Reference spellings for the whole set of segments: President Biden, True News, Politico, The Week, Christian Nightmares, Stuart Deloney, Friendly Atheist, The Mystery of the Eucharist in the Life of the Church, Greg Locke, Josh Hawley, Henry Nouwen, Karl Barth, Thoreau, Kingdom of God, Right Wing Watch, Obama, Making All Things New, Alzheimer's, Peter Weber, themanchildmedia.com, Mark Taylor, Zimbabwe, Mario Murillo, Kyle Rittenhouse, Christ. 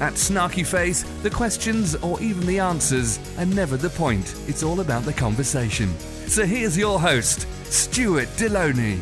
At Snarky Faith, the questions or even the answers are never the point. It's all about the conversation. So here's your host, Stuart Deloney.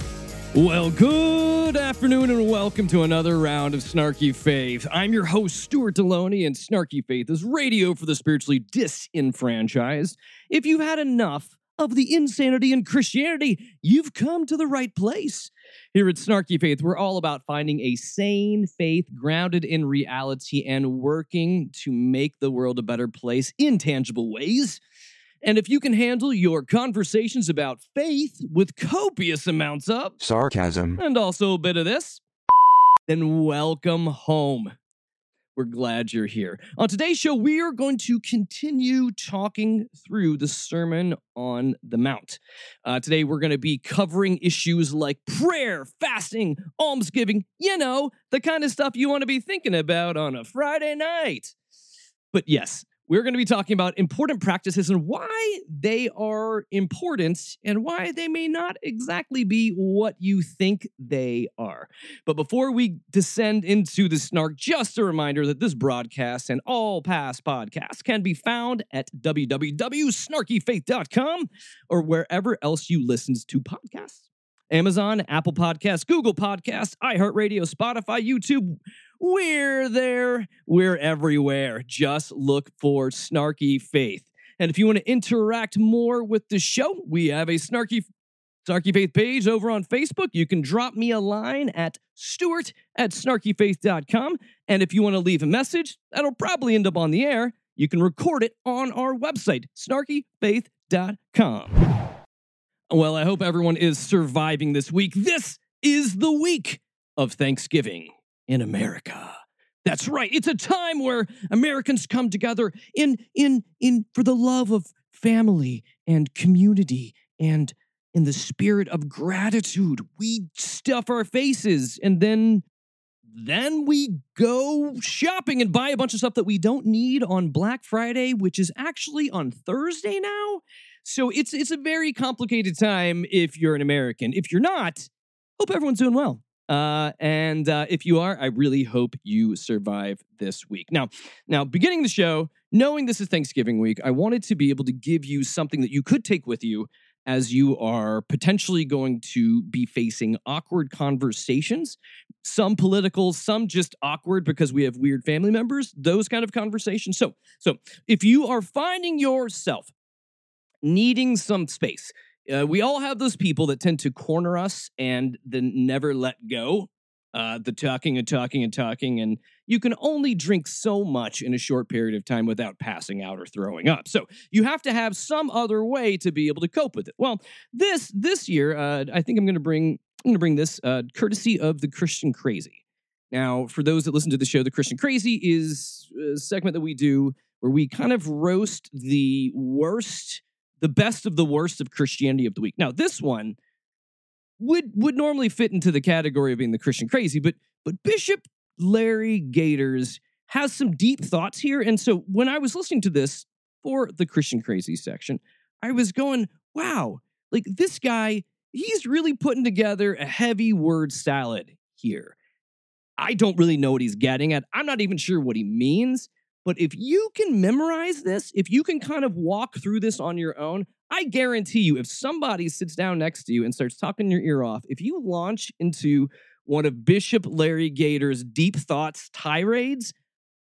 Well, good afternoon and welcome to another round of Snarky Faith. I'm your host, Stuart Deloney, and Snarky Faith is radio for the spiritually disenfranchised. If you've had enough of the insanity in Christianity, you've come to the right place. Here at Snarky Faith, we're all about finding a sane faith grounded in reality and working to make the world a better place in tangible ways. And if you can handle your conversations about faith with copious amounts of sarcasm and also a bit of this, then welcome home. We're glad you're here. On today's show, we are going to continue talking through the Sermon on the Mount. Today, we're going to be covering issues like prayer, fasting, almsgiving, you know, the kind of stuff you want to be thinking about on a Friday night. But yes, we're going to be talking about important practices and why they are important and why they may not exactly be what you think they are. But before we descend into the snark, just a reminder that this broadcast and all past podcasts can be found at www.snarkyfaith.com or wherever else you listen to podcasts. Amazon, Apple Podcasts, Google Podcasts, iHeartRadio, Spotify, YouTube. We're there. We're everywhere. Just look for Snarky Faith. And if you want to interact more with the show, we have a Snarky Faith page over on Facebook. You can drop me a line at stuart@snarkyfaith.com. And if you want to leave a message, that'll probably end up on the air. You can record it on our website, snarkyfaith.com. Well, I hope everyone is surviving this week. This is the week of Thanksgiving in America. That's right. It's a time where Americans come together in for the love of family and community and in the spirit of gratitude. We stuff our faces and then we go shopping and buy a bunch of stuff that we don't need on Black Friday, which is actually on Thursday now. So it's a very complicated time if you're an American. If you're not, hope everyone's doing well. And if you are, I really hope you survive this week. Now, beginning the show, knowing this is Thanksgiving week, I wanted to be able to give you something that you could take with you as you are potentially going to be facing awkward conversations, some political, some just awkward because we have weird family members, those kind of conversations. So if you are finding yourself needing some space, we all have those people that tend to corner us and then never let go, the talking, and you can only drink so much in a short period of time without passing out or throwing up. So you have to have some other way to be able to cope with it. Well, this year, I think I'm going to bring this courtesy of the Christian Crazy. Now, for those that listen to the show, the Christian Crazy is a segment that we do where we kind of roast the best of the worst of Christianity of the week. Now, this one would normally fit into the category of being the Christian Crazy, but Bishop Larry Gators has some deep thoughts here. And so when I was listening to this for the Christian Crazy section, I was going, wow, like this guy, he's really putting together a heavy word salad here. I don't really know what he's getting at. I'm not even sure what he means. But if you can memorize this, if you can kind of walk through this on your own, I guarantee you, if somebody sits down next to you and starts talking your ear off, if you launch into one of Bishop Larry Gator's deep thoughts tirades,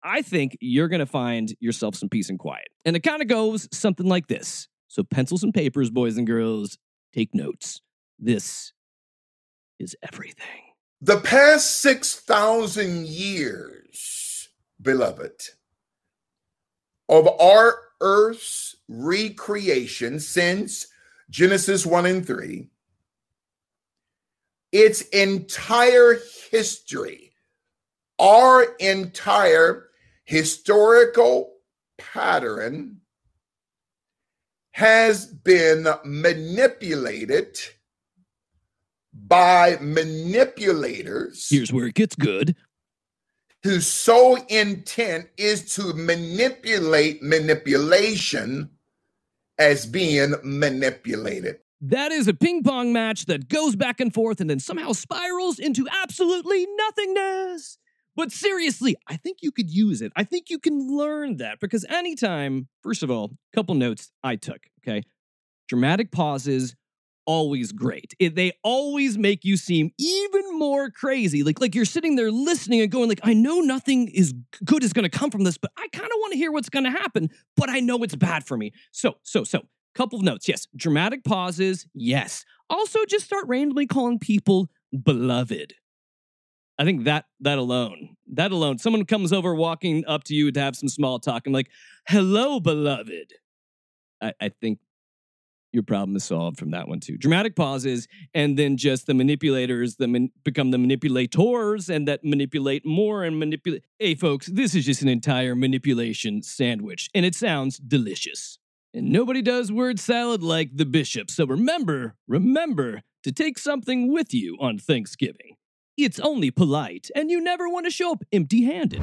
I think you're going to find yourself some peace and quiet. And it kind of goes something like this. So pencils and papers, boys and girls, take notes. This is everything. The past 6,000 years, beloved, of our earth's recreation since Genesis 1 and 3, its entire history, our entire historical, pattern has been manipulated by manipulators. Here's where it gets good. Whose sole intent is to manipulate manipulation as being manipulated. That is a ping pong match that goes back and forth and then somehow spirals into absolutely nothingness. But seriously, I think you could use it. I think you can learn that because anytime, first of all, a couple notes I took, okay? Dramatic pauses, always great. They always make you seem even more crazy. Like you're sitting there listening and going like, I know nothing is good is going to come from this, but I kind of want to hear what's going to happen, but I know it's bad for me. So, couple of notes. Yes. Dramatic pauses. Yes. Also just start randomly calling people beloved. I think that alone, someone comes over walking up to you to have some small talk and like, hello, beloved. I think your problem is solved from that one too. Dramatic pauses, and then just the manipulators become the manipulators, and that manipulate more and manipulate. Hey, folks, this is just an entire manipulation sandwich, and it sounds delicious. And nobody does word salad like the bishop, so remember to take something with you on Thanksgiving. It's only polite, and you never want to show up empty-handed.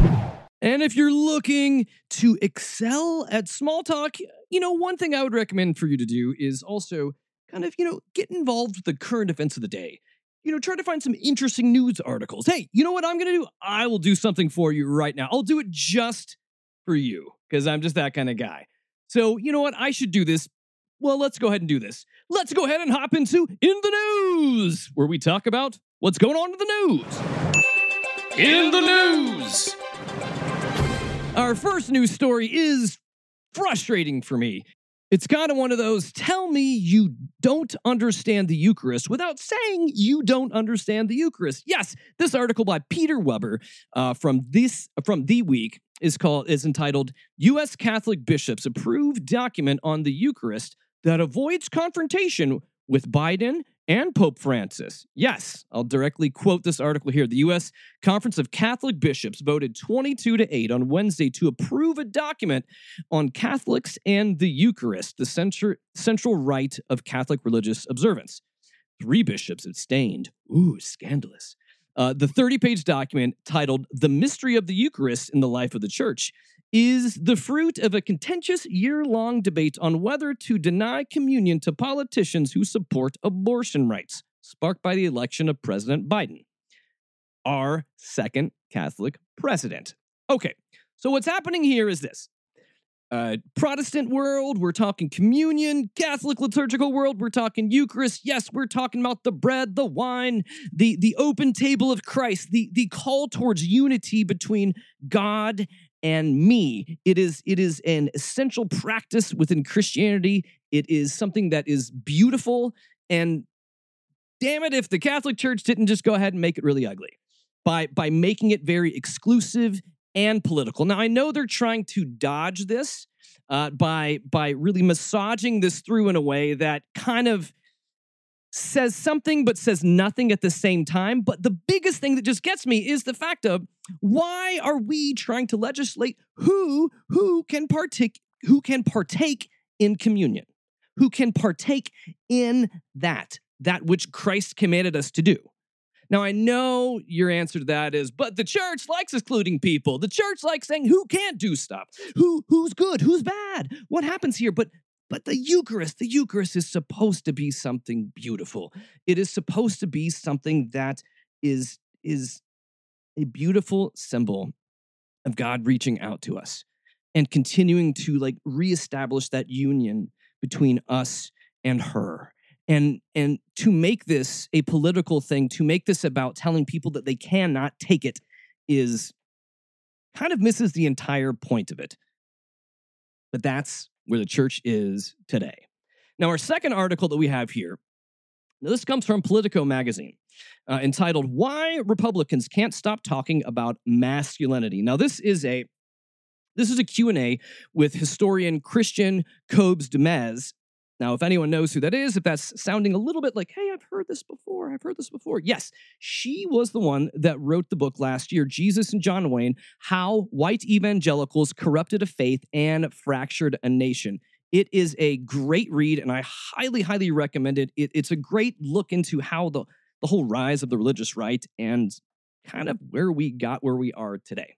And if you're looking to excel at small talk, one thing I would recommend for you to do is also kind of, get involved with the current events of the day. Try to find some interesting news articles. Hey, you know what I'm going to do? I will do something for you right now. I'll do it just for you because I'm just that kind of guy. So you know what? I should do this. Well, let's go ahead and do this. Let's go ahead and hop into In the News, where we talk about what's going on in the news. In the News. Our first news story is frustrating for me. It's kind of one of those, tell me you don't understand the Eucharist without saying you don't understand the Eucharist. Yes, this article by Peter Weber from The Week is entitled, U.S. Catholic Bishops Approve Document on the Eucharist That Avoids Confrontation with Biden and Pope Francis. Yes, I'll directly quote this article here. The U.S. Conference of Catholic Bishops voted 22-8 on Wednesday to approve a document on Catholics and the Eucharist, the central rite of Catholic religious observance. 3 bishops abstained. Ooh, scandalous. The 30-page document titled The Mystery of the Eucharist in the Life of the Church is the fruit of a contentious year-long debate on whether to deny communion to politicians who support abortion rights, sparked by the election of President Biden, our second Catholic president. Okay, so what's happening here is this. Protestant world, we're talking communion. Catholic liturgical world, we're talking Eucharist. Yes, we're talking about the bread, the wine, the open table of Christ, the call towards unity between God and me. It is an essential practice within Christianity. It is something that is beautiful. And damn it, if the Catholic Church didn't just go ahead and make it really ugly by making it very exclusive and political. Now, I know they're trying to dodge this by really massaging this through in a way that kind of says something but says nothing at the same time. But the biggest thing that just gets me is the fact of, why are we trying to legislate who can partake in communion, who can partake in that which Christ commanded us to do? Now, I know your answer to that is, but the church likes excluding people. The church likes saying who can't do stuff, who's good, who's bad, what happens here. But the Eucharist is supposed to be something beautiful. It is supposed to be something that is a beautiful symbol of God reaching out to us and continuing to like reestablish that union between us and her. And to make this a political thing, to make this about telling people that they cannot take it, is kind of misses the entire point of it. But that's where the church is today. Now, our second article that we have here, this comes from Politico magazine, entitled, Why Republicans Can't Stop Talking About Masculinity. Now, this is a Q&A with historian Christian Kobes Du Mez Now, if anyone knows who that is, if that's sounding a little bit like, hey, I've heard this before. Yes, she was the one that wrote the book last year, Jesus and John Wayne, How White Evangelicals Corrupted a Faith and Fractured a Nation. It is a great read, and I highly, highly recommend it. It's a great look into how the whole rise of the religious right and kind of where we got where we are today.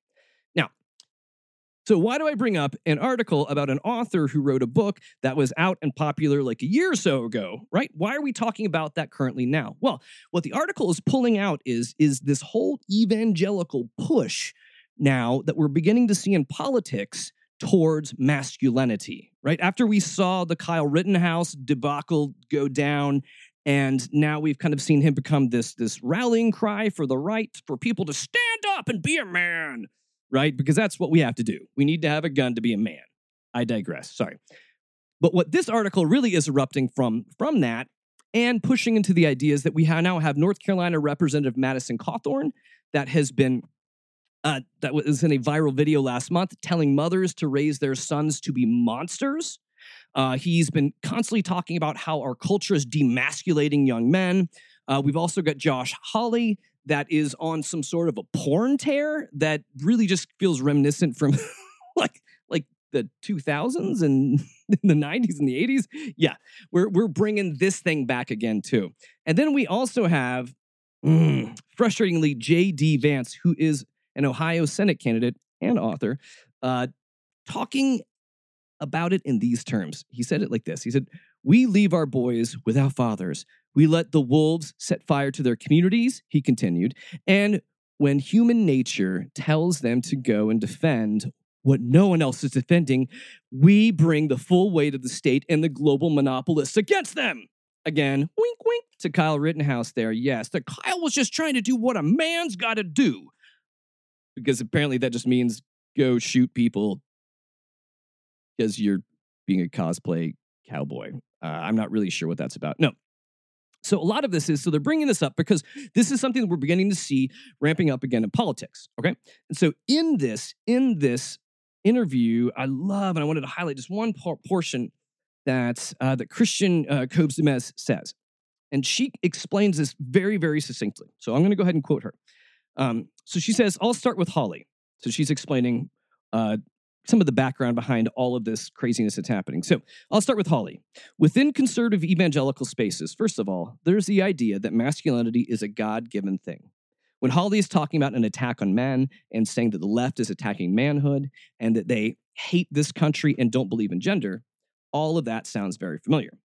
So why do I bring up an article about an author who wrote a book that was out and popular like a year or so ago, right? Why are we talking about that currently now? Well, what the article is pulling out is this whole evangelical push now that we're beginning to see in politics towards masculinity, right? After we saw the Kyle Rittenhouse debacle go down, and now we've kind of seen him become this rallying cry for the right, for people to stand up and be a man, right? Because that's what we have to do. We need to have a gun to be a man. I digress, sorry. But what this article really is erupting from that and pushing into the ideas that we now have North Carolina Representative Madison Cawthorn that has been, that was in a viral video last month telling mothers to raise their sons to be monsters. He's been constantly talking about how our culture is demasculating young men. We've also got Josh Hawley, that is on some sort of a porn tear that really just feels reminiscent from like the 2000s and the 90s and the 80s. Yeah, we're bringing this thing back again too. And then we also have, frustratingly, J.D. Vance, who is an Ohio Senate candidate and author, talking about it in these terms. He said it like this. He said, "We leave our boys without fathers. We let the wolves set fire to their communities," he continued, "and when human nature tells them to go and defend what no one else is defending, we bring the full weight of the state and the global monopolists against them." Again, wink, wink to Kyle Rittenhouse there. Yes, that Kyle was just trying to do what a man's got to do. Because apparently that just means go shoot people because you're being a cosplay cowboy. I'm not really sure what that's about. No. So a lot of this is, so they're bringing this up because this is something that we're beginning to see ramping up again in politics, okay? And so in this interview, and I wanted to highlight just one portion that Christian Kobes Du Mez says. And she explains this very, very succinctly. So I'm going to go ahead and quote her. So she says, I'll start with Holly. So she's explaining some of the background behind all of this craziness that's happening. So I'll start with Holly. Within conservative evangelical spaces, first of all, there's the idea that masculinity is a God-given thing. When Holly is talking about an attack on men and saying that the left is attacking manhood and that they hate this country and don't believe in gender, all of that sounds very familiar.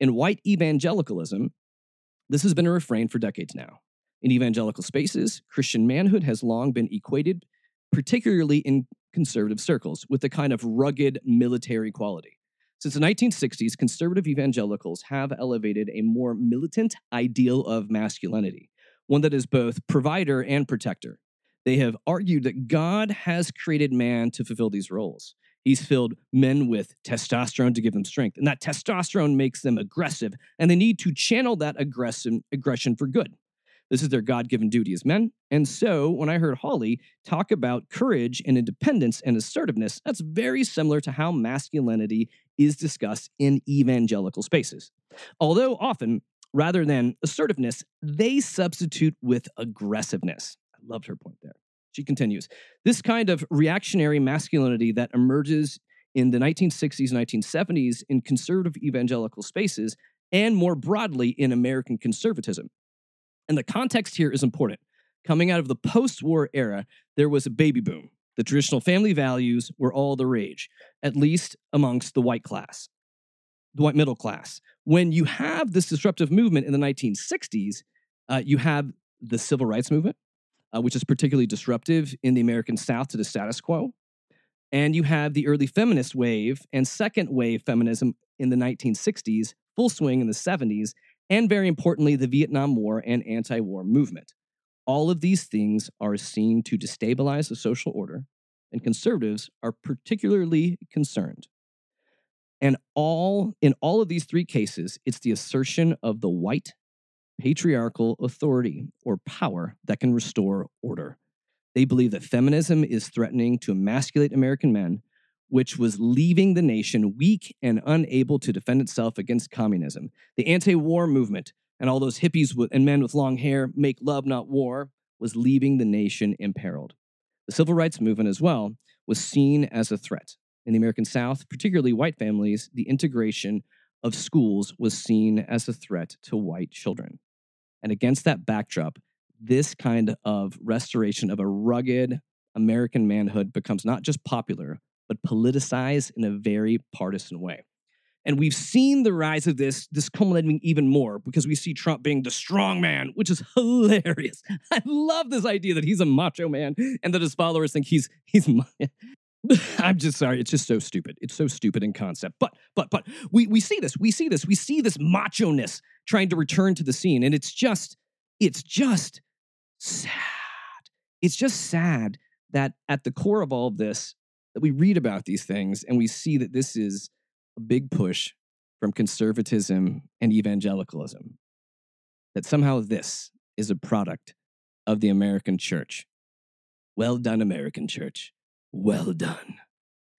In white evangelicalism, this has been a refrain for decades now. In evangelical spaces, Christian manhood has long been equated, particularly in conservative circles, with a kind of rugged military quality. Since the 1960s, conservative evangelicals have elevated a more militant ideal of masculinity, one that is both provider and protector. They have argued that God has created man to fulfill these roles. He's filled men with testosterone to give them strength, and that testosterone makes them aggressive, and they need to channel that aggression for good. This is their God-given duty as men. And so when I heard Hawley talk about courage and independence and assertiveness, that's very similar to how masculinity is discussed in evangelical spaces. Although often, rather than assertiveness, they substitute with aggressiveness. I loved her point there. She continues, this kind of reactionary masculinity that emerges in the 1960s and 1970s in conservative evangelical spaces and more broadly in American conservatism. And the context here is important. Coming out of the post-war era, there was a baby boom. The traditional family values were all the rage, at least amongst the white class, the white middle class. When you have this disruptive movement in the 1960s, you have the civil rights movement, which is particularly disruptive in the American South to the status quo. And you have the early feminist wave and second wave feminism in the 1960s, full swing in the 70s, and very importantly, the Vietnam War and anti-war movement. All of these things are seen to destabilize the social order, and conservatives are particularly concerned. And in all of these three cases, it's the assertion of the white patriarchal authority or power that can restore order. They believe that feminism is threatening to emasculate American men, which was leaving the nation weak and unable to defend itself against communism. The anti-war movement and all those hippies and men with long hair, make love, not war, was leaving the nation imperiled. The civil rights movement as well was seen as a threat. In the American South, particularly white families, the integration of schools was seen as a threat to white children. And against that backdrop, this kind of restoration of a rugged American manhood becomes not just popular, but politicized in a very partisan way. And we've seen the rise of this culminating even more because we see Trump being the strong man, which is hilarious. I love this idea that he's a macho man and that his followers think he's I'm just sorry. It's just so stupid. It's so stupid in concept. But we see this. We see this macho-ness trying to return to the scene. And it's just sad. It's just sad that at the core of all of this, that we read about these things and we see that this is a big push from conservatism and evangelicalism, that somehow this is a product of the American church. Well done, American church. Well done.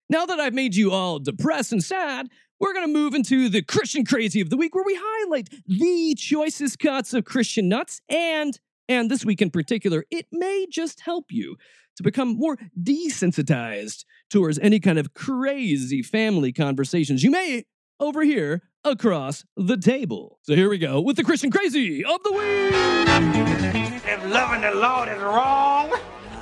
Now that I've made you all depressed and sad, we're going to move into the Christian Crazy of the Week, where we highlight the choicest cuts of Christian nuts, and this week in particular, it may just help you to become more desensitized towards any kind of crazy family conversations you may overhear across the table. So here we go with the Christian Crazy of the Week. If loving the Lord is wrong,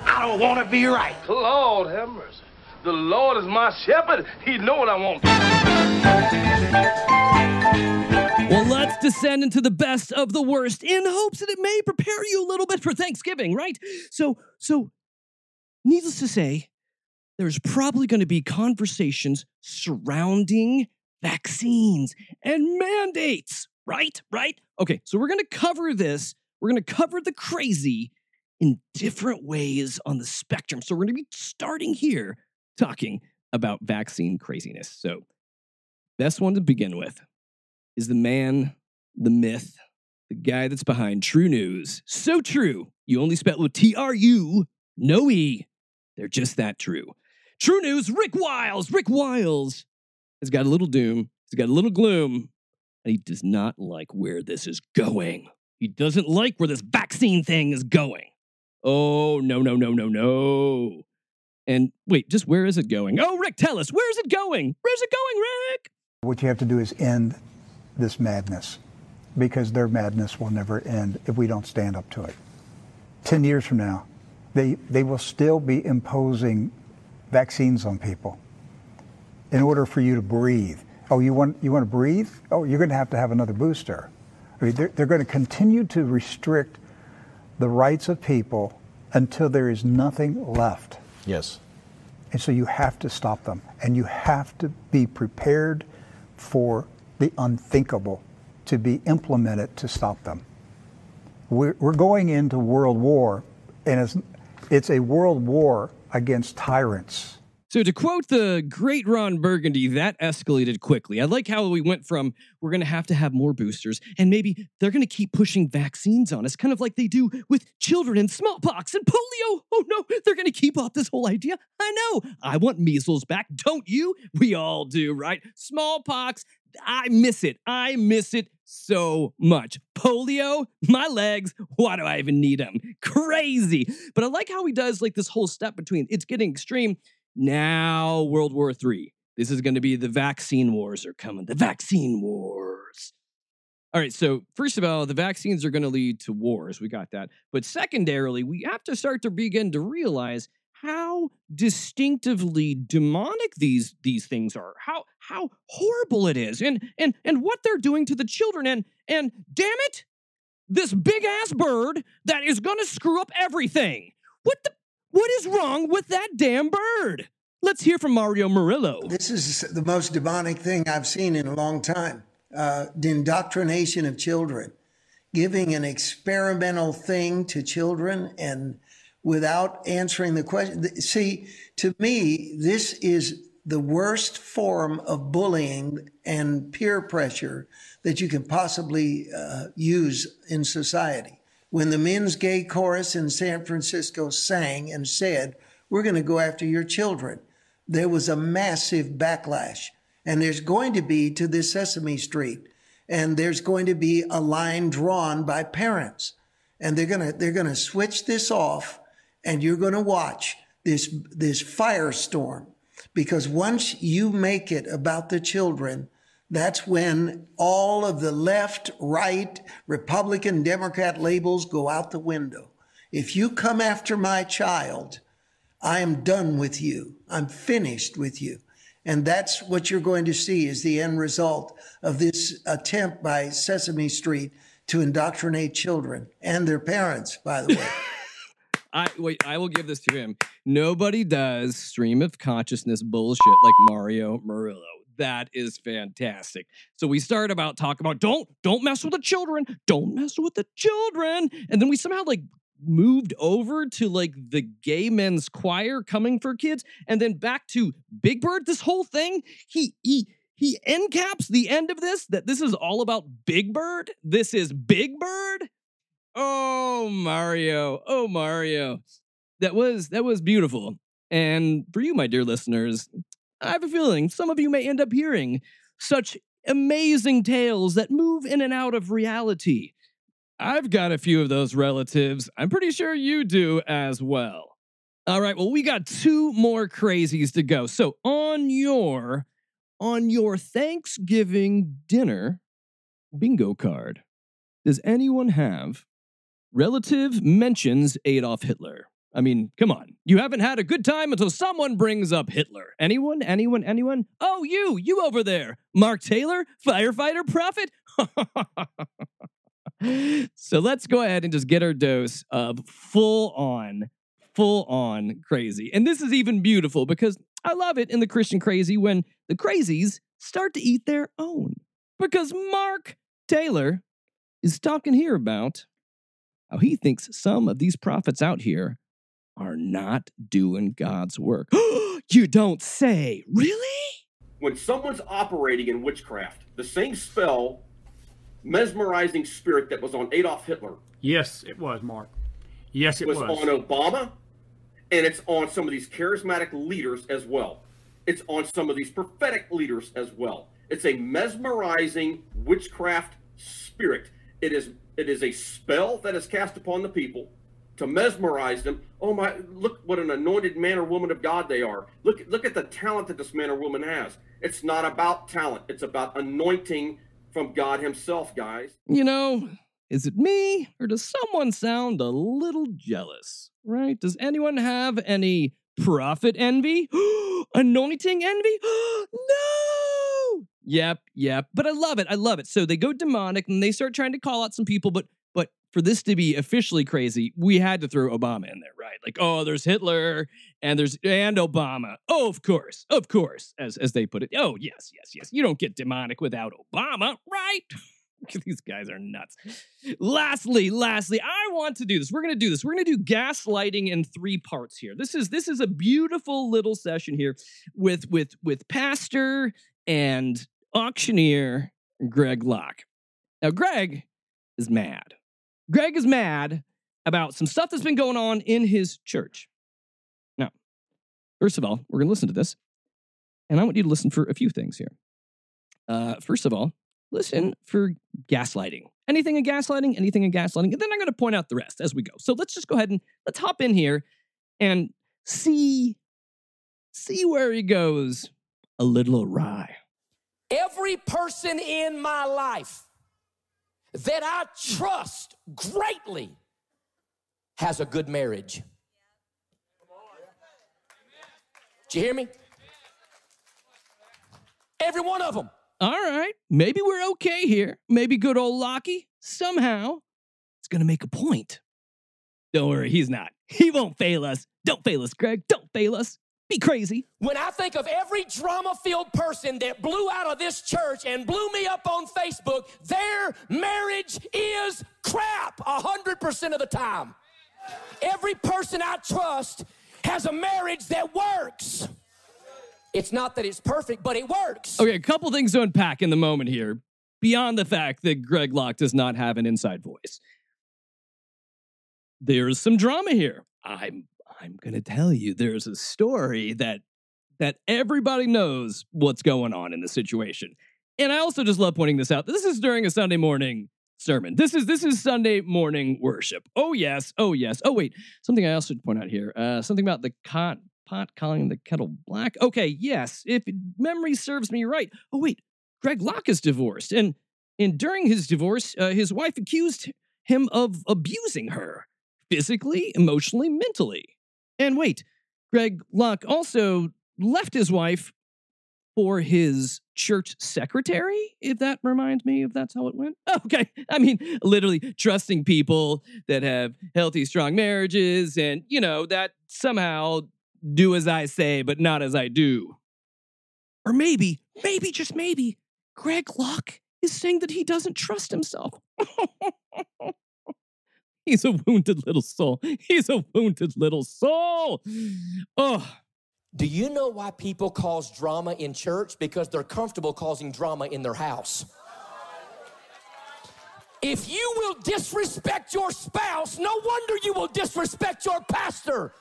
I don't want to be right. Lord have mercy. The Lord is my shepherd. He knows what I want. Well, let's descend into the best of the worst in hopes that it may prepare you a little bit for Thanksgiving, right? So needless to say, there's probably going to be conversations surrounding vaccines and mandates, right? Okay, so we're going to cover this. We're going to cover the crazy in different ways on the spectrum. So we're going to be starting here talking about vaccine craziness. So best one to begin with is the man, the myth, the guy that's behind True News. So true. You only spell it with T-R-U, no E. They're just that true. True News, Rick Wiles. Rick Wiles has got a little doom. He's got a little gloom. And he does not like where this is going. He doesn't like where this vaccine thing is going. Oh, no. And wait, just where is it going? Oh, Rick, tell us. Where is it going? Where's it going, Rick? What you have to do is end this madness, because their madness will never end if we don't stand up to it. 10 years from now, they will still be imposing vaccines on people in order for you to breathe. Oh, you want to breathe? Oh, you're going to have another booster. I mean, they're going to continue to restrict the rights of people until there is nothing left. Yes. And so you have to stop them, and you have to be prepared for the unthinkable to be implemented to stop them. We're going into world war, and it's a world war against tyrants. So to quote the great Ron Burgundy, that escalated quickly. I like how we went from, we're going to have more boosters, and maybe they're going to keep pushing vaccines on us, kind of like they do with children and smallpox and polio. Oh no, they're going to keep up this whole idea. I know. I want measles back. Don't you? We all do, right? Smallpox. I miss it. I miss it so much. Polio, my legs, why do I even need them? Crazy. But I like how he does like this whole step between it's getting extreme. Now, World War III. This is going to be the vaccine wars are coming. The vaccine wars. All right, so first of all, the vaccines are going to lead to wars. We got that. But secondarily, we have to start to begin to realize how distinctively demonic these things are, how horrible it is, and what they're doing to the children, and damn it, this big ass bird that is gonna screw up everything. What is wrong with that damn bird? Let's hear from Mario Murillo. This is the most demonic thing I've seen in a long time. The indoctrination of children, giving an experimental thing to children and without answering the question. See, to me, this is the worst form of bullying and peer pressure that you can possibly use in society. When the men's gay chorus in San Francisco sang and said, we're going to go after your children, there was a massive backlash. And there's going to be to this Sesame Street, and there's going to be a line drawn by parents, and they're gonna switch this off, and you're gonna watch this firestorm, because once you make it about the children, that's when all of the left, right, Republican, Democrat labels go out the window. If you come after my child, I am done with you. I'm finished with you. And that's what you're going to see is the end result of this attempt by Sesame Street to indoctrinate children and their parents, by the way. I will give this to him. Nobody does stream of consciousness bullshit like Mario Murillo. That is fantastic. So we start about talking about don't mess with the children. Don't mess with the children. And then we somehow like moved over to like the gay men's choir coming for kids, and then back to Big Bird. This whole thing, he end caps the end of this, that this is all about Big Bird. This is Big Bird. Oh, Mario. Oh, Mario. That was beautiful. And for you, my dear listeners, I have a feeling some of you may end up hearing such amazing tales that move in and out of reality. I've got a few of those relatives. I'm pretty sure you do as well. All right, well, we got two more crazies to go. So on your Thanksgiving dinner bingo card, does anyone have relative mentions Adolf Hitler? I mean, come on. You haven't had a good time until someone brings up Hitler. Anyone? Anyone? Anyone? Oh, you over there. Mark Taylor, firefighter prophet. So let's go ahead and just get our dose of full on crazy. And this is even beautiful because I love it in the Christian crazy when the crazies start to eat their own. Because Mark Taylor is talking here about how he thinks some of these prophets out here are not doing God's work. You don't say, really? When someone's operating in witchcraft, the same spell, mesmerizing spirit that was on Adolf Hitler. Yes, it was, Mark. Yes, it was. It was on Obama, and it's on some of these charismatic leaders as well. It's on some of these prophetic leaders as well. It's a mesmerizing witchcraft spirit. It is a spell that is cast upon the people to mesmerize them. Oh my, look what an anointed man or woman of God they are. Look at the talent that this man or woman has. It's not about talent. It's about anointing from God himself, guys. You know, is it me or does someone sound a little jealous, right? Does anyone have any prophet envy? Anointing envy? No! Yep. But I love it. So they go demonic and they start trying to call out some people, but for this to be officially crazy, we had to throw Obama in there, right? Like, oh, there's Hitler and Obama. Oh, of course, as they put it. Oh, yes. You don't get demonic without Obama, right? These guys are nuts. Lastly, I want to do this. We're going to do gaslighting in three parts here. This is a beautiful little session here with pastor and auctioneer Greg Locke. Now, Greg is mad. Greg is mad about some stuff that's been going on in his church. Now, first of all, we're going to listen to this, and I want you to listen for a few things here. First of all, listen for gaslighting. Anything in gaslighting, and then I'm going to point out the rest as we go. So let's just go ahead and let's hop in here and see where he goes a little awry. Every person in my life that I trust greatly has a good marriage. Do you hear me? Every one of them. All right. Maybe we're okay here. Maybe good old Lockie somehow is going to make a point. Don't worry, he's not. He won't fail us. Don't fail us, Greg. Don't fail us. Be crazy. When I think of every drama-filled person that blew out of this church and blew me up on Facebook, their marriage is crap 100% of the time. Every person I trust has a marriage that works. It's not that it's perfect, but it works. Okay, a couple things to unpack in the moment here, beyond the fact that Greg Locke does not have an inside voice. There's some drama here. I'm going to tell you, there's a story that that everybody knows what's going on in the situation. And I also just love pointing this out. This is during a Sunday morning sermon. This is Sunday morning worship. Oh, yes. Oh, yes. Oh, wait. Something I also should point out here. Something about the pot calling the kettle black. Okay, yes. If memory serves me right. Oh, wait. Greg Locke is divorced. And during his divorce, his wife accused him of abusing her physically, emotionally, mentally. And wait, Greg Locke also left his wife for his church secretary, if that reminds me, if that's how it went. Okay. I mean, literally trusting people that have healthy, strong marriages and, you know, that somehow do as I say, but not as I do. Or maybe, just maybe, Greg Locke is saying that he doesn't trust himself. He's a wounded little soul. He's a wounded little soul. Oh. Do you know why people cause drama in church? Because they're comfortable causing drama in their house. If you will disrespect your spouse, no wonder you will disrespect your pastor.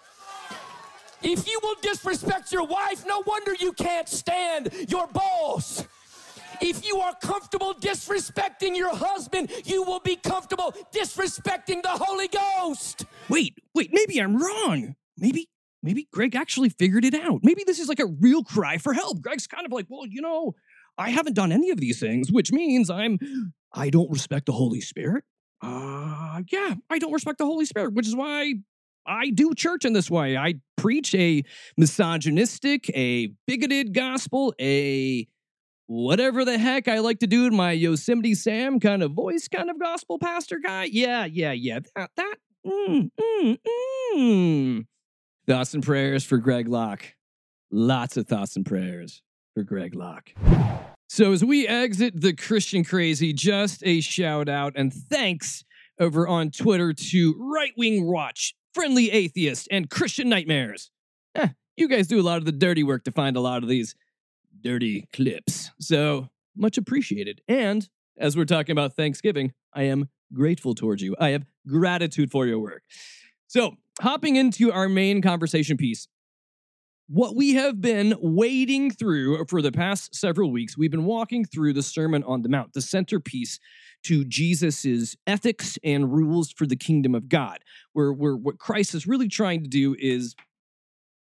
If you will disrespect your wife, no wonder you can't stand your boss. If you are comfortable disrespecting your husband, you will be comfortable disrespecting the Holy Ghost. Wait, maybe I'm wrong. Maybe Greg actually figured it out. Maybe this is like a real cry for help. Greg's kind of like, well, you know, I haven't done any of these things, which means I don't respect the Holy Spirit. Yeah, I don't respect the Holy Spirit, which is why I do church in this way. I preach a misogynistic, a bigoted gospel, a whatever the heck I like to do in my Yosemite Sam kind of voice, kind of gospel pastor guy. Yeah. Thoughts and prayers for Greg Locke. Lots of thoughts and prayers for Greg Locke. So as we exit the Christian crazy, just a shout out and thanks over on Twitter to Right Wing Watch, Friendly Atheist, and Christian Nightmares. You guys do a lot of the dirty work to find a lot of these dirty clips. So much appreciated. And as we're talking about Thanksgiving, I am grateful towards you. I have gratitude for your work. So hopping into our main conversation piece, what we have been wading through for the past several weeks, we've been walking through the Sermon on the Mount, the centerpiece to Jesus's ethics and rules for the kingdom of God, where what Christ is really trying to do is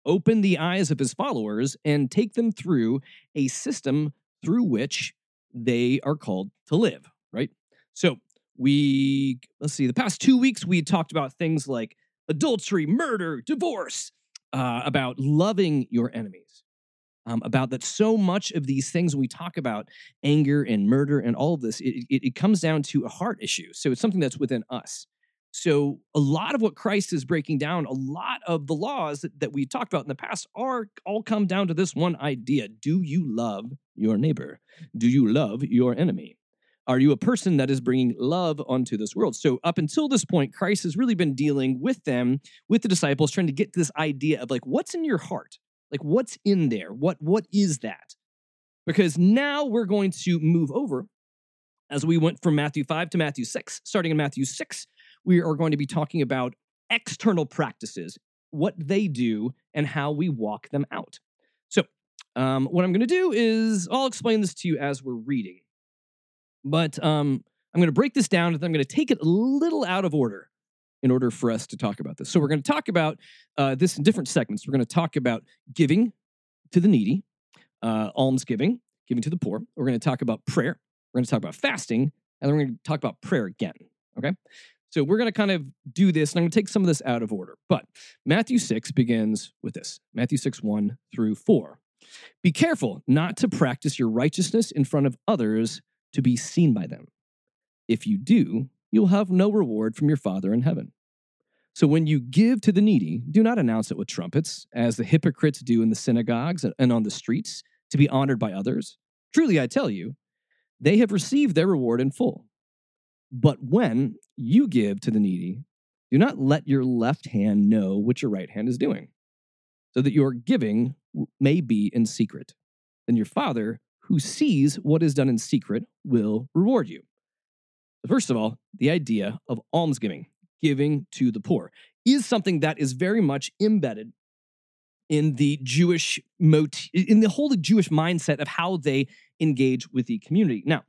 open the eyes of his followers and take them through a system through which they are called to live, right? So the past 2 weeks, we talked about things like adultery, murder, divorce, about loving your enemies, about that so much of these things we talk about, anger and murder and all of this, it comes down to a heart issue. So it's something that's within us. So a lot of what Christ is breaking down, a lot of the laws that we talked about in the past are all come down to this one idea. Do you love your neighbor? Do you love your enemy? Are you a person that is bringing love onto this world? So up until this point, Christ has really been dealing with them, with the disciples, trying to get to this idea of like, what's in your heart? Like, what's in there? What is that? Because now we're going to move over as we went from Matthew 5 to Matthew 6, starting in Matthew 6, we are going to be talking about external practices, what they do, and how we walk them out. So what I'm going to do is I'll explain this to you as we're reading. But I'm going to break this down, and I'm going to take it a little out of order in order for us to talk about this. So we're going to talk about this in different segments. We're going to talk about giving to the needy, almsgiving, giving to the poor. We're going to talk about prayer. We're going to talk about fasting, and then we're going to talk about prayer again, okay? So we're going to kind of do this, and I'm going to take some of this out of order. But Matthew 6 begins with this, Matthew 6, 1 through 4. Be careful not to practice your righteousness in front of others to be seen by them. If you do, you'll have no reward from your Father in heaven. So when you give to the needy, do not announce it with trumpets, as the hypocrites do in the synagogues and on the streets, to be honored by others. Truly, I tell you, they have received their reward in full. But when you give to the needy, do not let your left hand know what your right hand is doing, so that your giving may be in secret. Then your Father, who sees what is done in secret, will reward you. First of all, the idea of almsgiving, giving to the poor, is something that is very much embedded in the Jewish in the whole Jewish mindset of how they engage with the community. Now,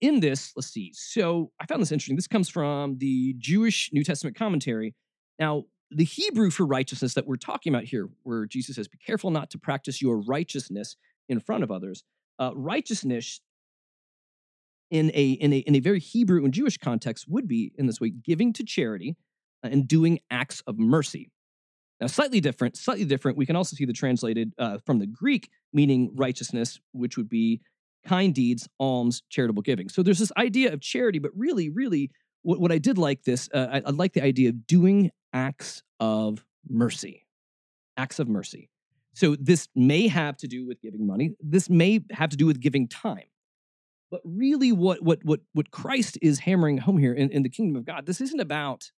in this, let's see. So I found this interesting. This comes from the Jewish New Testament Commentary. Now, the Hebrew for righteousness that we're talking about here, where Jesus says, be careful not to practice your righteousness in front of others. Righteousness in a very Hebrew and Jewish context would be, in this way, giving to charity and doing acts of mercy. Now, slightly different, we can also see the translated from the Greek, meaning righteousness, which would be kind deeds, alms, charitable giving. So there's this idea of charity, but really, really, what I did like this, I like the idea of doing acts of mercy. Acts of mercy. So this may have to do with giving money. This may have to do with giving time. But really what Christ is hammering home here in the Kingdom of God, this isn't about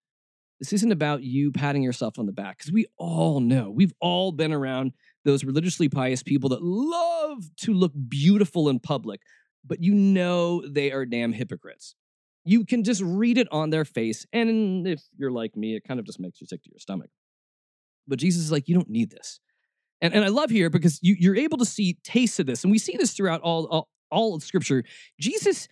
you patting yourself on the back, because we all know, we've all been around those religiously pious people that love to look beautiful in public, but you know they are damn hypocrites. You can just read it on their face, and if you're like me, it kind of just makes you sick to your stomach. But Jesus is like, you don't need this. And I love here because you're able to see tastes of this, and we see this throughout all of Scripture. Jesus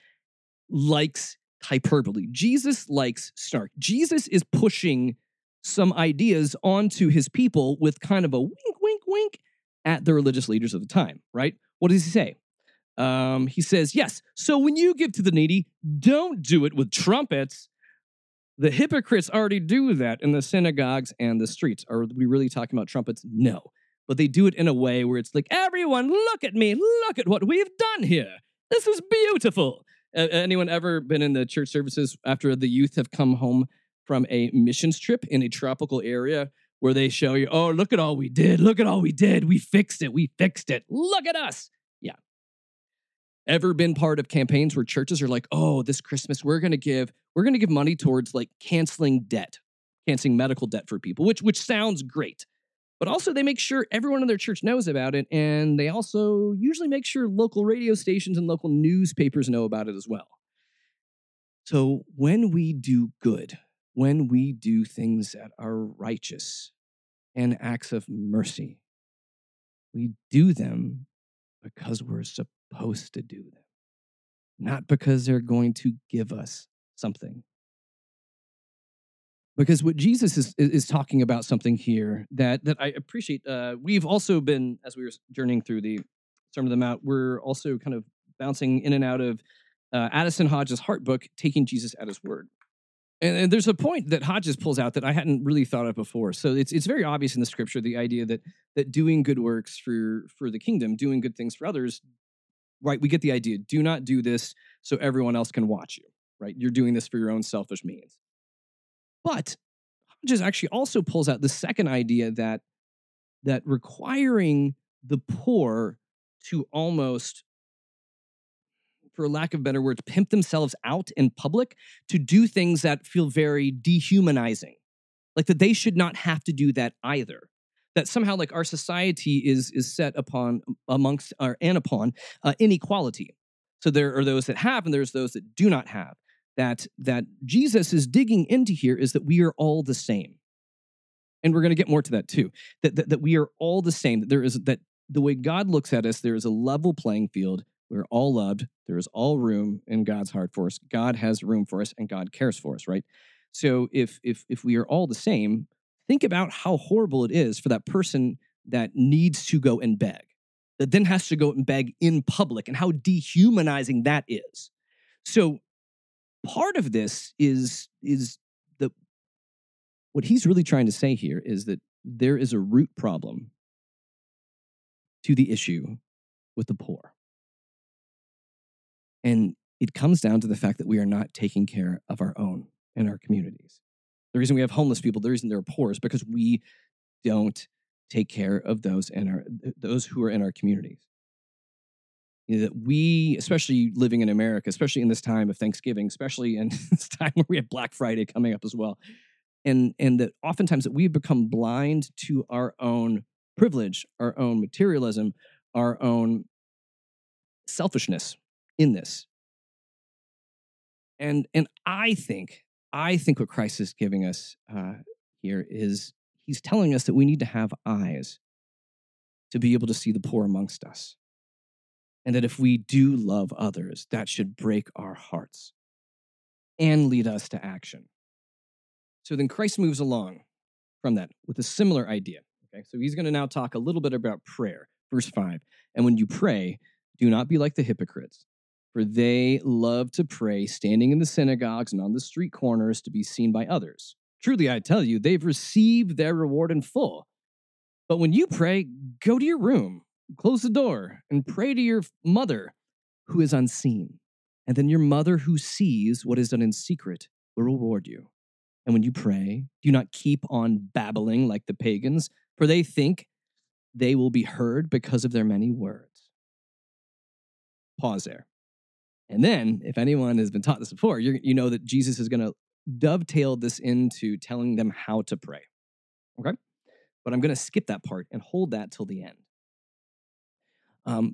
likes hyperbole. Jesus likes snark. Jesus is pushing some ideas onto his people with kind of a wink, wink, wink at the religious leaders of the time, right? What does he say? He says, yes, so when you give to the needy, don't do it with trumpets. The hypocrites already do that in the synagogues and the streets. Are we really talking about trumpets? No. But they do it in a way where it's like, everyone, look at me. Look at what we've done here. This is beautiful. Anyone ever been in the church services after the youth have come home from a missions trip in a tropical area where they show you, oh, look at all we did. Look at all we did. We fixed it. Look at us. Yeah. Ever been part of campaigns where churches are like, oh, this Christmas, we're going to give money towards like canceling medical debt for people, which sounds great. But also they make sure everyone in their church knows about it, and they also usually make sure local radio stations and local newspapers know about it as well. So when we do good, when we do things that are righteous and acts of mercy, we do them because we're supposed to do them, not because they're going to give us something. Because what Jesus is talking about something here that I appreciate. We've also been, as we were journeying through the Sermon on the Mount, we're also kind of bouncing in and out of Addison Hodges' heart book, Taking Jesus at His Word. And there's a point that Hodges pulls out that I hadn't really thought of before. So it's very obvious in the Scripture, the idea that doing good works for the kingdom, doing good things for others, right? We get the idea, do not do this so everyone else can watch you, right? You're doing this for your own selfish means. But Hodges actually also pulls out the second idea that requiring the poor to almost, for lack of better words, pimp themselves out in public to do things that feel very dehumanizing, like that they should not have to do that either. That somehow, like, our society is set upon inequality. So there are those that have, and there's those that do not have. That Jesus is digging into here is that we are all the same. And we're going to get more to that too. That we are all the same. That the way God looks at us, there is a level playing field. We're all loved. There is all room in God's heart for us. God has room for us, and God cares for us, right? So if we are all the same, think about how horrible it is for that person that needs to go and beg, that then has to go and beg in public, and how dehumanizing that is. So part of this is what he's really trying to say here is that there is a root problem to the issue with the poor. And it comes down to the fact that we are not taking care of our own and our communities. The reason we have homeless people, the reason they're poor, is because we don't take care of those who are in our communities. That we, especially living in America, especially in this time of Thanksgiving, especially in this time where we have Black Friday coming up as well, and that oftentimes that we've become blind to our own privilege, our own materialism, our own selfishness in this. And I think what Christ is giving us here is he's telling us that we need to have eyes to be able to see the poor amongst us. And that if we do love others, that should break our hearts and lead us to action. So then Christ moves along from that with a similar idea. Okay, so he's going to now talk a little bit about prayer. Verse 5, and when you pray, do not be like the hypocrites, for they love to pray standing in the synagogues and on the street corners to be seen by others. Truly, I tell you, they've received their reward in full. But when you pray, go to your room, close the door, and pray to your mother who is unseen. And then your mother who sees what is done in secret will reward you. And when you pray, do not keep on babbling like the pagans, for they think they will be heard because of their many words. Pause there. And then, if anyone has been taught this before, you know that Jesus is going to dovetail this into telling them how to pray. Okay? But I'm going to skip that part and hold that till the end.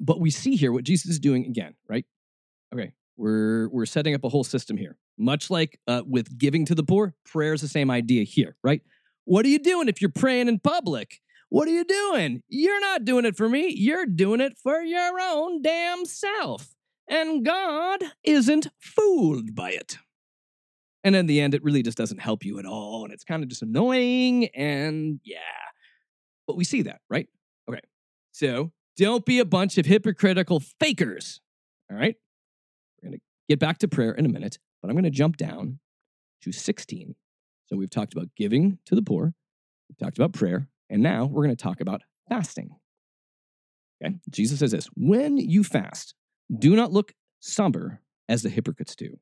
But we see here what Jesus is doing again, right? Okay, we're setting up a whole system here. Much like with giving to the poor, prayer is the same idea here, right? What are you doing if you're praying in public? What are you doing? You're not doing it for me. You're doing it for your own damn self. And God isn't fooled by it. And in the end, it really just doesn't help you at all. And it's kind of just annoying. And yeah, but we see that, right? Okay, so don't be a bunch of hypocritical fakers, all right? We're going to get back to prayer in a minute, but I'm going to jump down to 16. So we've talked about giving to the poor, we've talked about prayer, and now we're going to talk about fasting. Okay, Jesus says this, when you fast, do not look somber as the hypocrites do,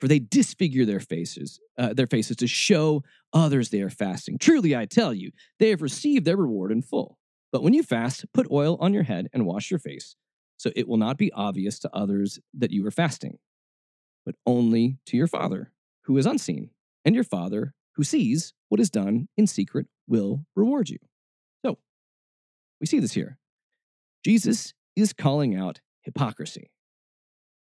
for they disfigure their faces to show others they are fasting. Truly, I tell you, they have received their reward in full. But when you fast, put oil on your head and wash your face, so it will not be obvious to others that you are fasting, but only to your Father who is unseen, and your Father who sees what is done in secret will reward you. So, we see this here. Jesus is calling out hypocrisy.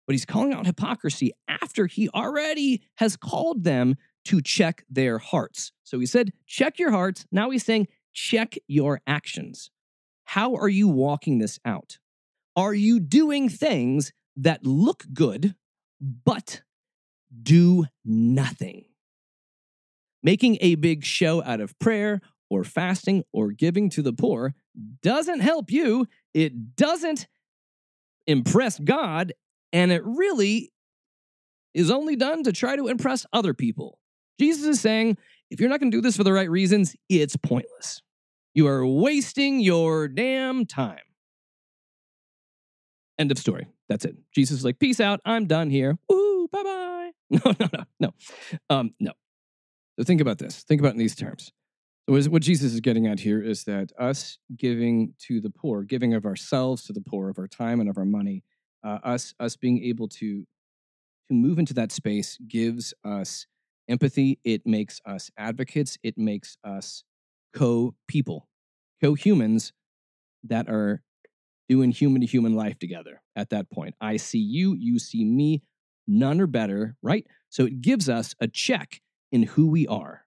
But he's calling out hypocrisy after he already has called them to check their hearts. So he said, check your hearts. Now he's saying, check your actions. How are you walking this out? Are you doing things that look good, but do nothing? Making a big show out of prayer or fasting or giving to the poor doesn't help you. It doesn't impress God, and it really is only done to try to impress other people. Jesus is saying, if you're not going to do this for the right reasons, it's pointless. You are wasting your damn time. End of story. That's it. Jesus is like, peace out. I'm done here. Woo, bye-bye. No. So think about this. Think about it in these terms. So what Jesus is getting at here is that us giving to the poor, giving of ourselves to the poor, of our time and of our money, us being able to move into that space gives us empathy. It makes us advocates. It makes us co-people, co-humans that are doing human-to-human life together at that point. I see you, you see me, none are better, right? So it gives us a check in who we are.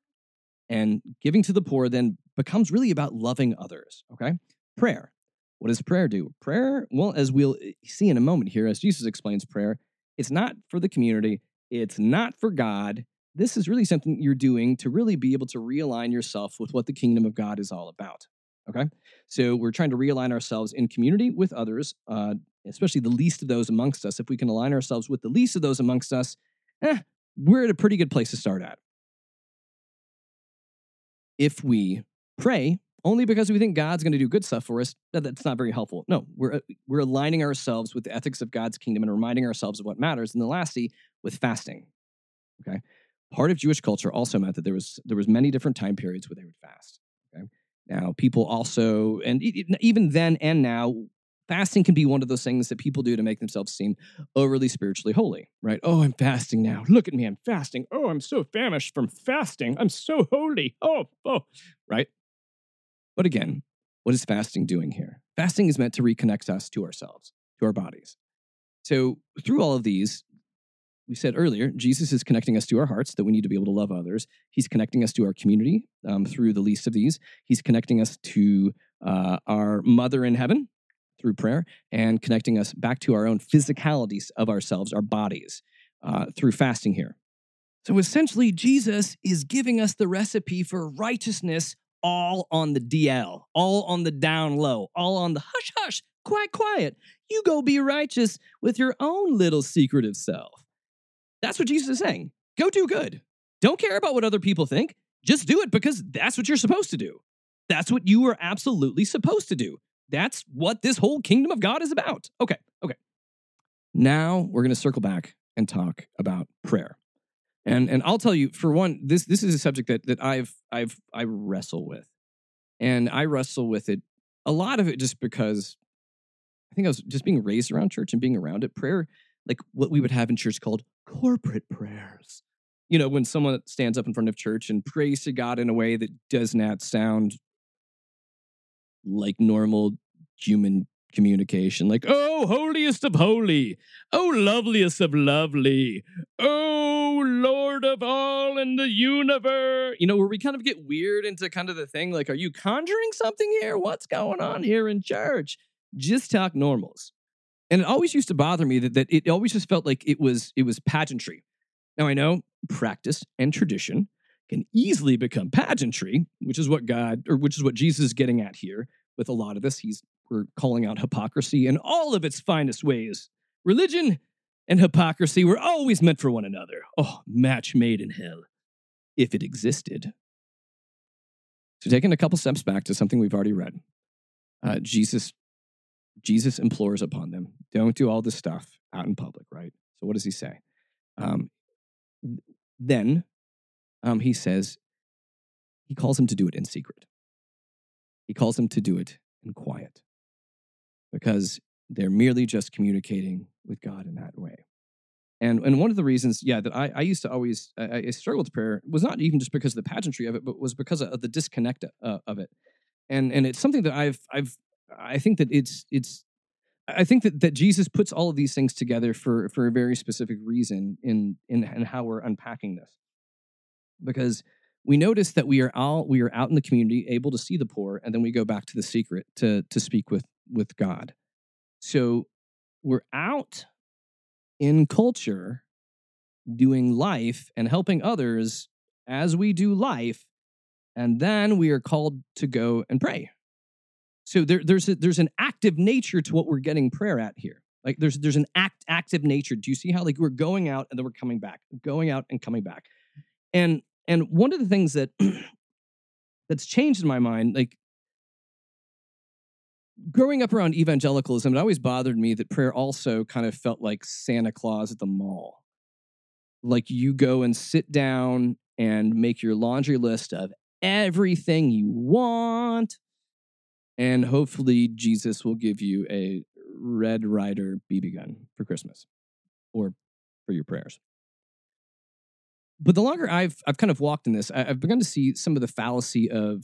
And giving to the poor then becomes really about loving others, okay? Prayer. What does prayer do? Prayer, well, as we'll see in a moment here, as Jesus explains prayer, it's not for the community. It's not for God. This is really something you're doing to really be able to realign yourself with what the kingdom of God is all about, okay? So we're trying to realign ourselves in community with others, especially the least of those amongst us. If we can align ourselves with the least of those amongst us, we're at a pretty good place to start at. If we pray only because we think God's going to do good stuff for us, that's not very helpful. No, we're aligning ourselves with the ethics of God's kingdom and reminding ourselves of what matters. And then lastly, with fasting. Okay, part of Jewish culture also meant that there was many different time periods where they would fast. Okay, now people also, and even then and now, fasting can be one of those things that people do to make themselves seem overly spiritually holy, right? Oh, I'm fasting now. Look at me, I'm fasting. Oh, I'm so famished from fasting. I'm so holy. Oh, right? But again, what is fasting doing here? Fasting is meant to reconnect us to ourselves, to our bodies. So through all of these, we said earlier, Jesus is connecting us to our hearts, that we need to be able to love others. He's connecting us to our community through the least of these. He's connecting us to our Mother in Heaven through prayer, and connecting us back to our own physicalities of ourselves, our bodies, through fasting here. So essentially, Jesus is giving us the recipe for righteousness all on the DL, all on the down low, all on the hush hush, quiet, quiet. You go be righteous with your own little secretive self. That's what Jesus is saying. Go do good. Don't care about what other people think. Just do it because that's what you're supposed to do. That's what you are absolutely supposed to do. That's what this whole kingdom of God is about. Okay. Now we're going to circle back and talk about prayer. And I'll tell you, for one, this is a subject that I wrestle with. And I wrestle with it, a lot of it just because I think I was just being raised around church and being around it. Prayer, like what we would have in church called corporate prayers. You know, when someone stands up in front of church and prays to God in a way that does not sound like normal human communication, like, oh, holiest of holy, oh, loveliest of lovely, oh, Lord of all in the universe, you know, where we kind of get weird into kind of the thing, like, are you conjuring something here? What's going on here in church? Just talk normals. And it always used to bother me that it always just felt like it was pageantry. Now, I know practice and tradition can easily become pageantry, which is what Jesus is getting at here with a lot of this. We're calling out hypocrisy in all of its finest ways. Religion and hypocrisy were always meant for one another. Oh, match made in hell, if it existed. So taking a couple steps back to something we've already read, Jesus implores upon them, don't do all this stuff out in public, right? So what does he say? Then he says, he calls him to do it in secret. He calls him to do it in quiet because they're merely just communicating with God in that way. And one of the reasons, that I used to always, I struggled with prayer was not even just because of the pageantry of it, but was because of the disconnect of it. And it's something that I think that Jesus puts all of these things together for a very specific reason in how we're unpacking this. Because we notice that we are out in the community, able to see the poor, and then we go back to the secret to speak with God. So we're out in culture doing life and helping others as we do life, and then we are called to go and pray. So there's an active nature to what we're getting prayer at here. Like there's an active nature. Do you see how like we're going out and then we're coming back, going out and coming back? And one of the things that's changed in my mind, like growing up around evangelicalism, it always bothered me that prayer also kind of felt like Santa Claus at the mall. Like you go and sit down and make your laundry list of everything you want. And hopefully Jesus will give you a Red Ryder BB gun for Christmas or for your prayers. But the longer I've kind of walked in this, I've begun to see some of the fallacy of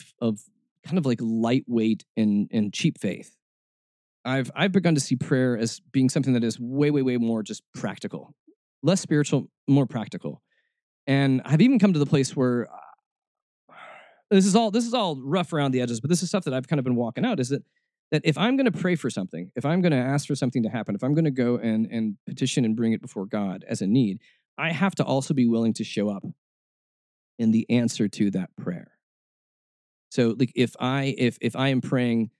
kind of like lightweight and cheap faith. I've begun to see prayer as being something that is way, way, way more just practical, less spiritual, more practical. And I've even come to the place where this is all rough around the edges, but this is stuff that I've kind of been walking out, is that if I'm going to pray for something, if I'm going to ask for something to happen, if I'm going to go and petition and bring it before God as a need, I have to also be willing to show up in the answer to that prayer. So like if I am praying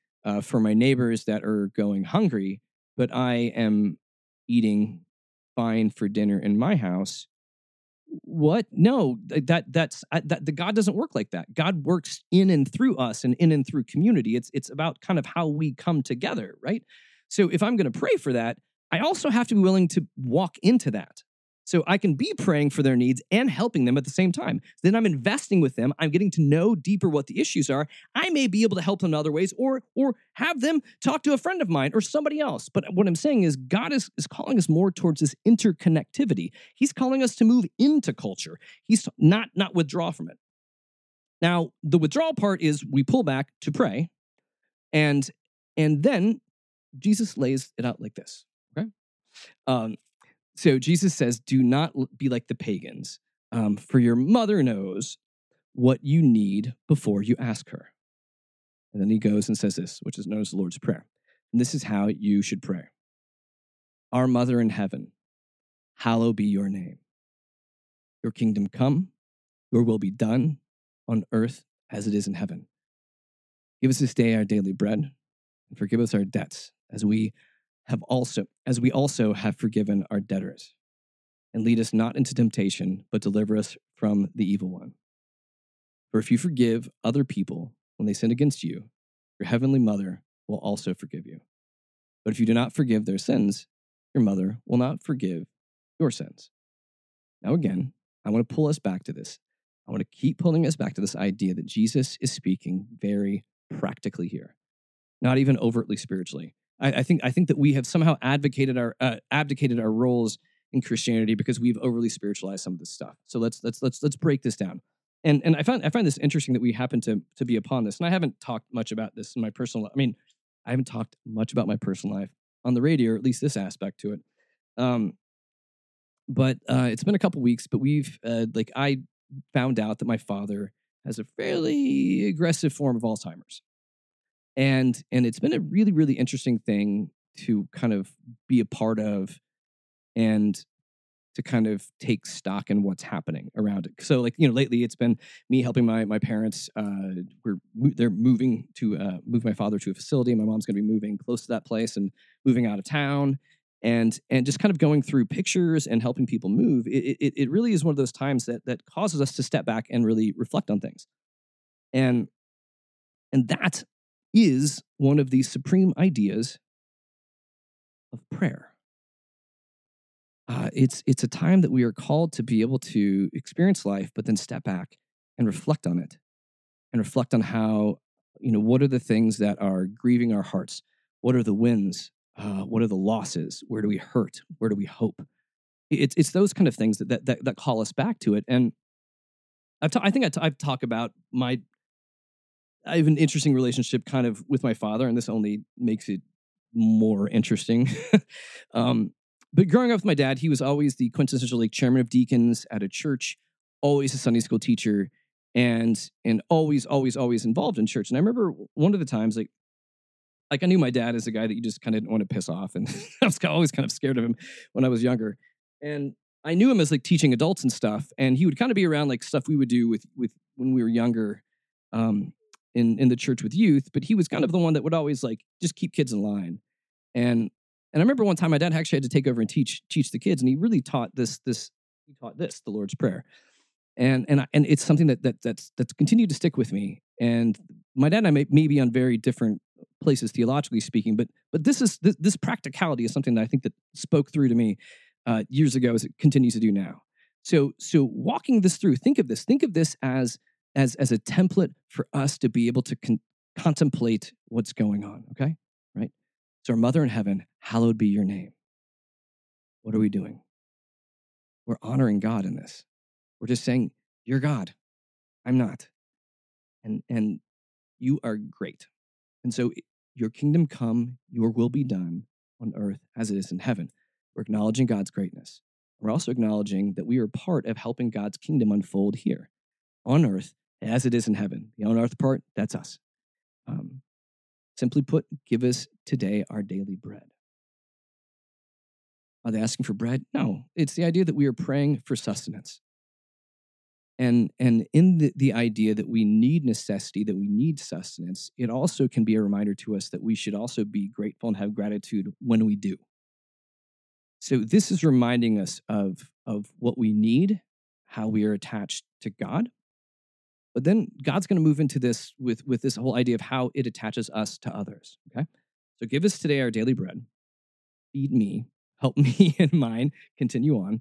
for my neighbors that are going hungry, but I am eating fine for dinner in my house, what? No, that's the God doesn't work like that. God works in and through us and in and through community. It's about kind of how we come together, right? So if I'm going to pray for that, I also have to be willing to walk into that. So I can be praying for their needs and helping them at the same time. Then I'm investing with them. I'm getting to know deeper what the issues are. I may be able to help them in other ways or have them talk to a friend of mine or somebody else. But what I'm saying is God is calling us more towards this interconnectivity. He's calling us to move into culture. He's not withdraw from it. Now, the withdrawal part is we pull back to pray. And then Jesus lays it out like this, okay? So Jesus says, do not be like the pagans, for your mother knows what you need before you ask her. And then he goes and says this, which is known as the Lord's Prayer. And this is how you should pray. Our Mother in heaven, hallowed be your name. Your kingdom come, your will be done on earth as it is in heaven. Give us this day our daily bread, and forgive us our debts, as we also have forgiven our debtors. And lead us not into temptation, but deliver us from the evil one. For if you forgive other people when they sin against you, your heavenly Mother will also forgive you. But if you do not forgive their sins, your Mother will not forgive your sins. Now again, I want to pull us back to this. I want to keep pulling us back to this idea that Jesus is speaking very practically here, not even overtly spiritually. I think that we have somehow abdicated our roles in Christianity because we've overly spiritualized some of this stuff. So let's break this down. And I find this interesting that we happen to be upon this. And I haven't talked much about this in my personal life. I mean, I haven't talked much about my personal life on the radio, or at least this aspect to it. But it's been a couple weeks, but I found out that my father has a fairly aggressive form of Alzheimer's. And it's been a really, really interesting thing to kind of be a part of and to kind of take stock in what's happening around it. So lately it's been me helping my parents. They're moving to move my father to a facility. My mom's going to be moving close to that place and moving out of town. And just kind of going through pictures and helping people move, it really is one of those times that causes us to step back and really reflect on things. And that is one of the supreme ideas of prayer. It's a time that we are called to be able to experience life, but then step back and reflect on it, and reflect on how, what are the things that are grieving our hearts? What are the wins? What are the losses? Where do we hurt? Where do we hope? It's those kind of things that call us back to it. And I've talked about I have an interesting relationship kind of with my father, and this only makes it more interesting. But growing up with my dad, he was always the quintessential chairman of deacons at a church, always a Sunday school teacher, and always involved in church. And I remember one of the times, I knew my dad as a guy that you just kind of didn't want to piss off, and I was always kind of scared of him when I was younger. And I knew him as teaching adults and stuff, and he would kind of be around stuff we would do with when we were younger, in the church with youth. But he was kind of the one that would always just keep kids in line. And I remember one time my dad actually had to take over and teach the kids, and he really taught this, the Lord's Prayer. And it's something that's continued to stick with me. And my dad and I may be on very different places theologically speaking, but this practicality is something that I think that spoke through to me years ago, as it continues to do now. So walking this through, think of this as a template for us to be able to contemplate what's going on. Okay, right? So our Mother in heaven, hallowed be your name. What are we doing? We're honoring God in this. We're just saying, you're God, I'm not, and you are great. And so your kingdom come, your will be done on earth as it is in heaven. We're acknowledging God's greatness. We're also acknowledging that we are part of helping God's kingdom unfold here on earth as it is in heaven. The on earth part, that's us. Simply put, give us today our daily bread. Are they asking for bread? No, it's the idea that we are praying for sustenance. And in the idea that we need necessity, that we need sustenance, it also can be a reminder to us that we should also be grateful and have gratitude when we do. So this is reminding us of what we need, how we are attached to God. But then God's going to move into this with this whole idea of how it attaches us to others. Okay, so give us today our daily bread. Feed me, help me and mine continue on,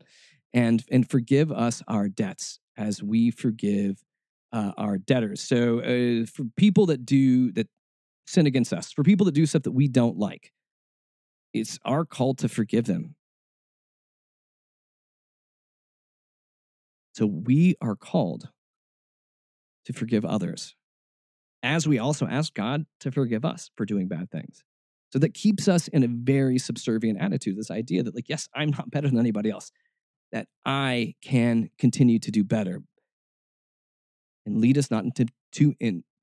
and forgive us our debts, as we forgive our debtors. So for people that sin against us, for people that do stuff that we don't like, it's our call to forgive them. So we are called to forgive others, as we also ask God to forgive us for doing bad things. So that keeps us in a very subservient attitude, this idea that yes, I'm not better than anybody else, that I can continue to do better. And lead us not into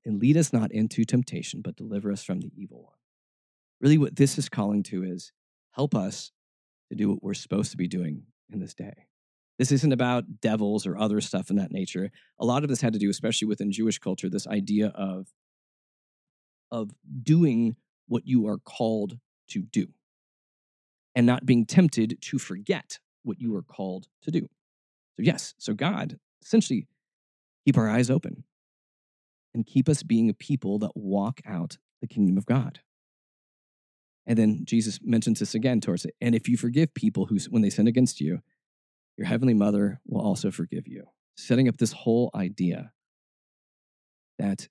and lead us not into temptation, but deliver us from the evil one. Really what this is calling to is help us to do what we're supposed to be doing in this day. This isn't about devils or other stuff in that nature. A lot of this had to do, especially within Jewish culture, this idea of doing what you are called to do and not being tempted to forget what you are called to do. So yes, so God, essentially, keep our eyes open and keep us being a people that walk out the kingdom of God. And then Jesus mentions this again towards it. And if you forgive people when they sin against you, your heavenly mother will also forgive you. Setting up this whole idea that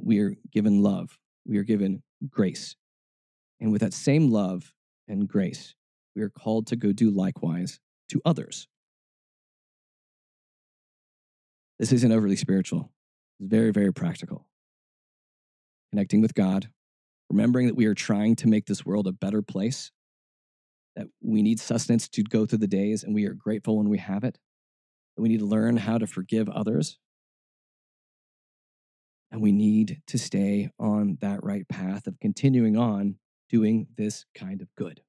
we are given love, we are given grace. And with that same love and grace, we are called to go do likewise to others. This isn't overly spiritual. It's very, very practical. Connecting with God, remembering that we are trying to make this world a better place, that we need sustenance to go through the days, and we are grateful when we have it, that we need to learn how to forgive others, and we need to stay on that right path of continuing on doing this kind of good.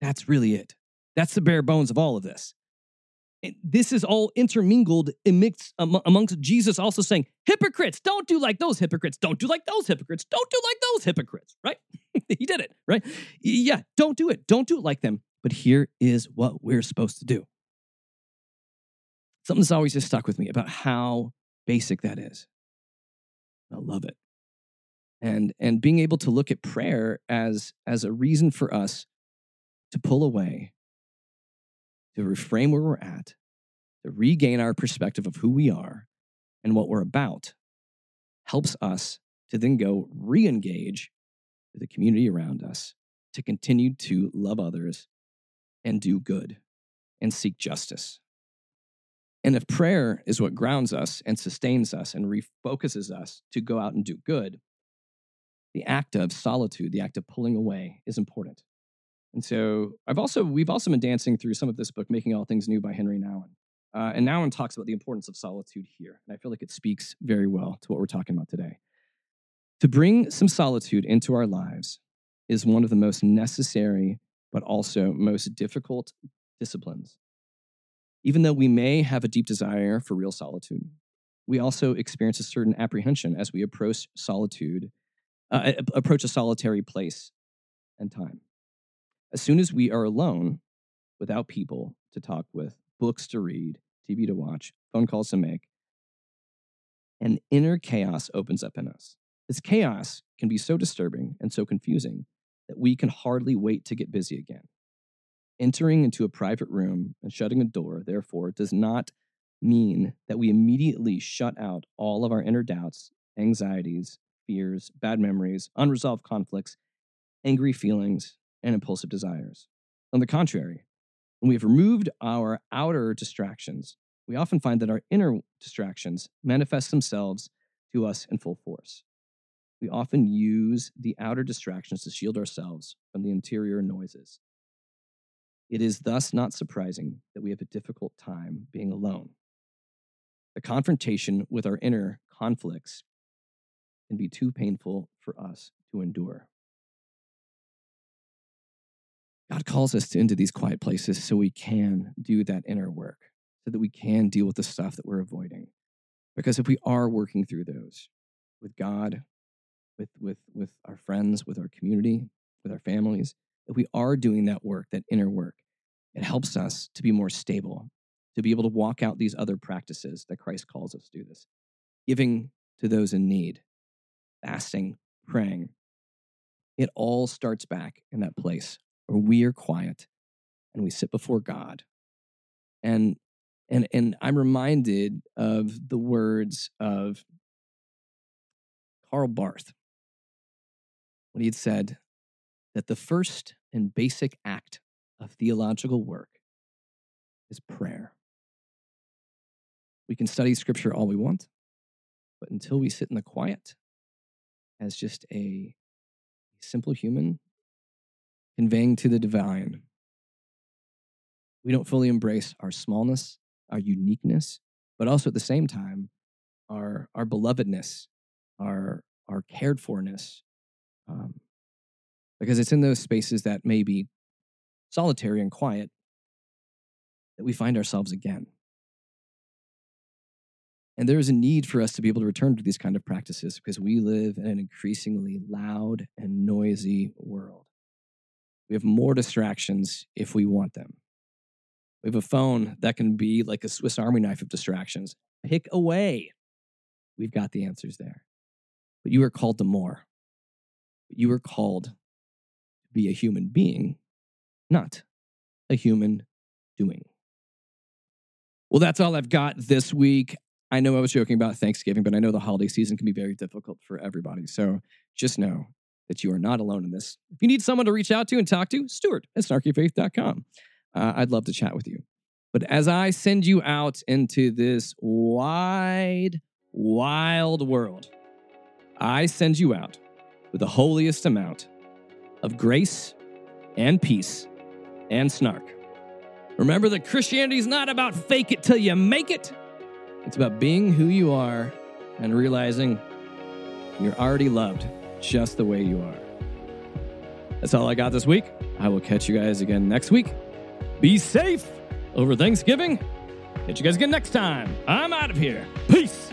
That's really it. That's the bare bones of all of this. This is all intermingled amongst Jesus also saying, hypocrites, don't do like those hypocrites. Don't do like those hypocrites. Don't do like those hypocrites, right? He did it, right? Yeah, don't do it. Don't do it like them. But here is what we're supposed to do. Something that's always just stuck with me about how basic that is. I love it. And being able to look at prayer as a reason for us to pull away, to reframe where we're at, to regain our perspective of who we are and what we're about, helps us to then go re-engage with the community around us, to continue to love others and do good and seek justice. And if prayer is what grounds us and sustains us and refocuses us to go out and do good, the act of solitude, the act of pulling away is important. And so we've also been dancing through some of this book, Making All Things New by Henry Nouwen. And Nouwen talks about the importance of solitude here. And I feel like it speaks very well to what we're talking about today. To bring some solitude into our lives is one of the most necessary, but also most difficult disciplines. Even though we may have a deep desire for real solitude, we also experience a certain apprehension as we approach a solitary place and time. As soon as we are alone, without people to talk with, books to read, TV to watch, phone calls to make, an inner chaos opens up in us. This chaos can be so disturbing and so confusing that we can hardly wait to get busy again. Entering into a private room and shutting a door, therefore, does not mean that we immediately shut out all of our inner doubts, anxieties, fears, bad memories, unresolved conflicts, angry feelings, and impulsive desires. On the contrary, when we have removed our outer distractions, we often find that our inner distractions manifest themselves to us in full force. We often use the outer distractions to shield ourselves from the interior noises. It is thus not surprising that we have a difficult time being alone. The confrontation with our inner conflicts can be too painful for us to endure. God calls us into these quiet places so we can do that inner work, so that we can deal with the stuff that we're avoiding. Because if we are working through those with God, with our friends, with our community, with our families, if we are doing that work, that inner work, it helps us to be more stable, to be able to walk out these other practices that Christ calls us to do this. Giving to those in need, fasting, praying, it all starts back in that place where we are quiet and we sit before God. And I'm reminded of the words of Karl Barth when he had said that the first and basic act of theological work is prayer. We can study Scripture all we want, but until we sit in the quiet as just a simple human conveying to the divine, we don't fully embrace our smallness, our uniqueness, but also at the same time, our belovedness, our cared forness, because it's in those spaces that may be solitary and quiet that we find ourselves again. And there is a need for us to be able to return to these kind of practices because we live in an increasingly loud and noisy world. We have more distractions if we want them. We have a phone that can be like a Swiss Army knife of distractions. Pick away. We've got the answers there. But you are called to more. You are called to be a human being, not a human doing. Well, that's all I've got this week. I know I was joking about Thanksgiving, but I know the holiday season can be very difficult for everybody. So just know that you are not alone in this. If you need someone to reach out to and talk to, Stuart at snarkyfaith.com. I'd love to chat with you. But as I send you out into this wide, wild world, I send you out with the holiest amount of grace and peace and snark. Remember that Christianity is not about fake it till you make it. It's about being who you are and realizing you're already loved just the way you are. That's all I got this week. I will catch you guys again next week. Be safe over Thanksgiving. Catch you guys again next time. I'm out of here. Peace.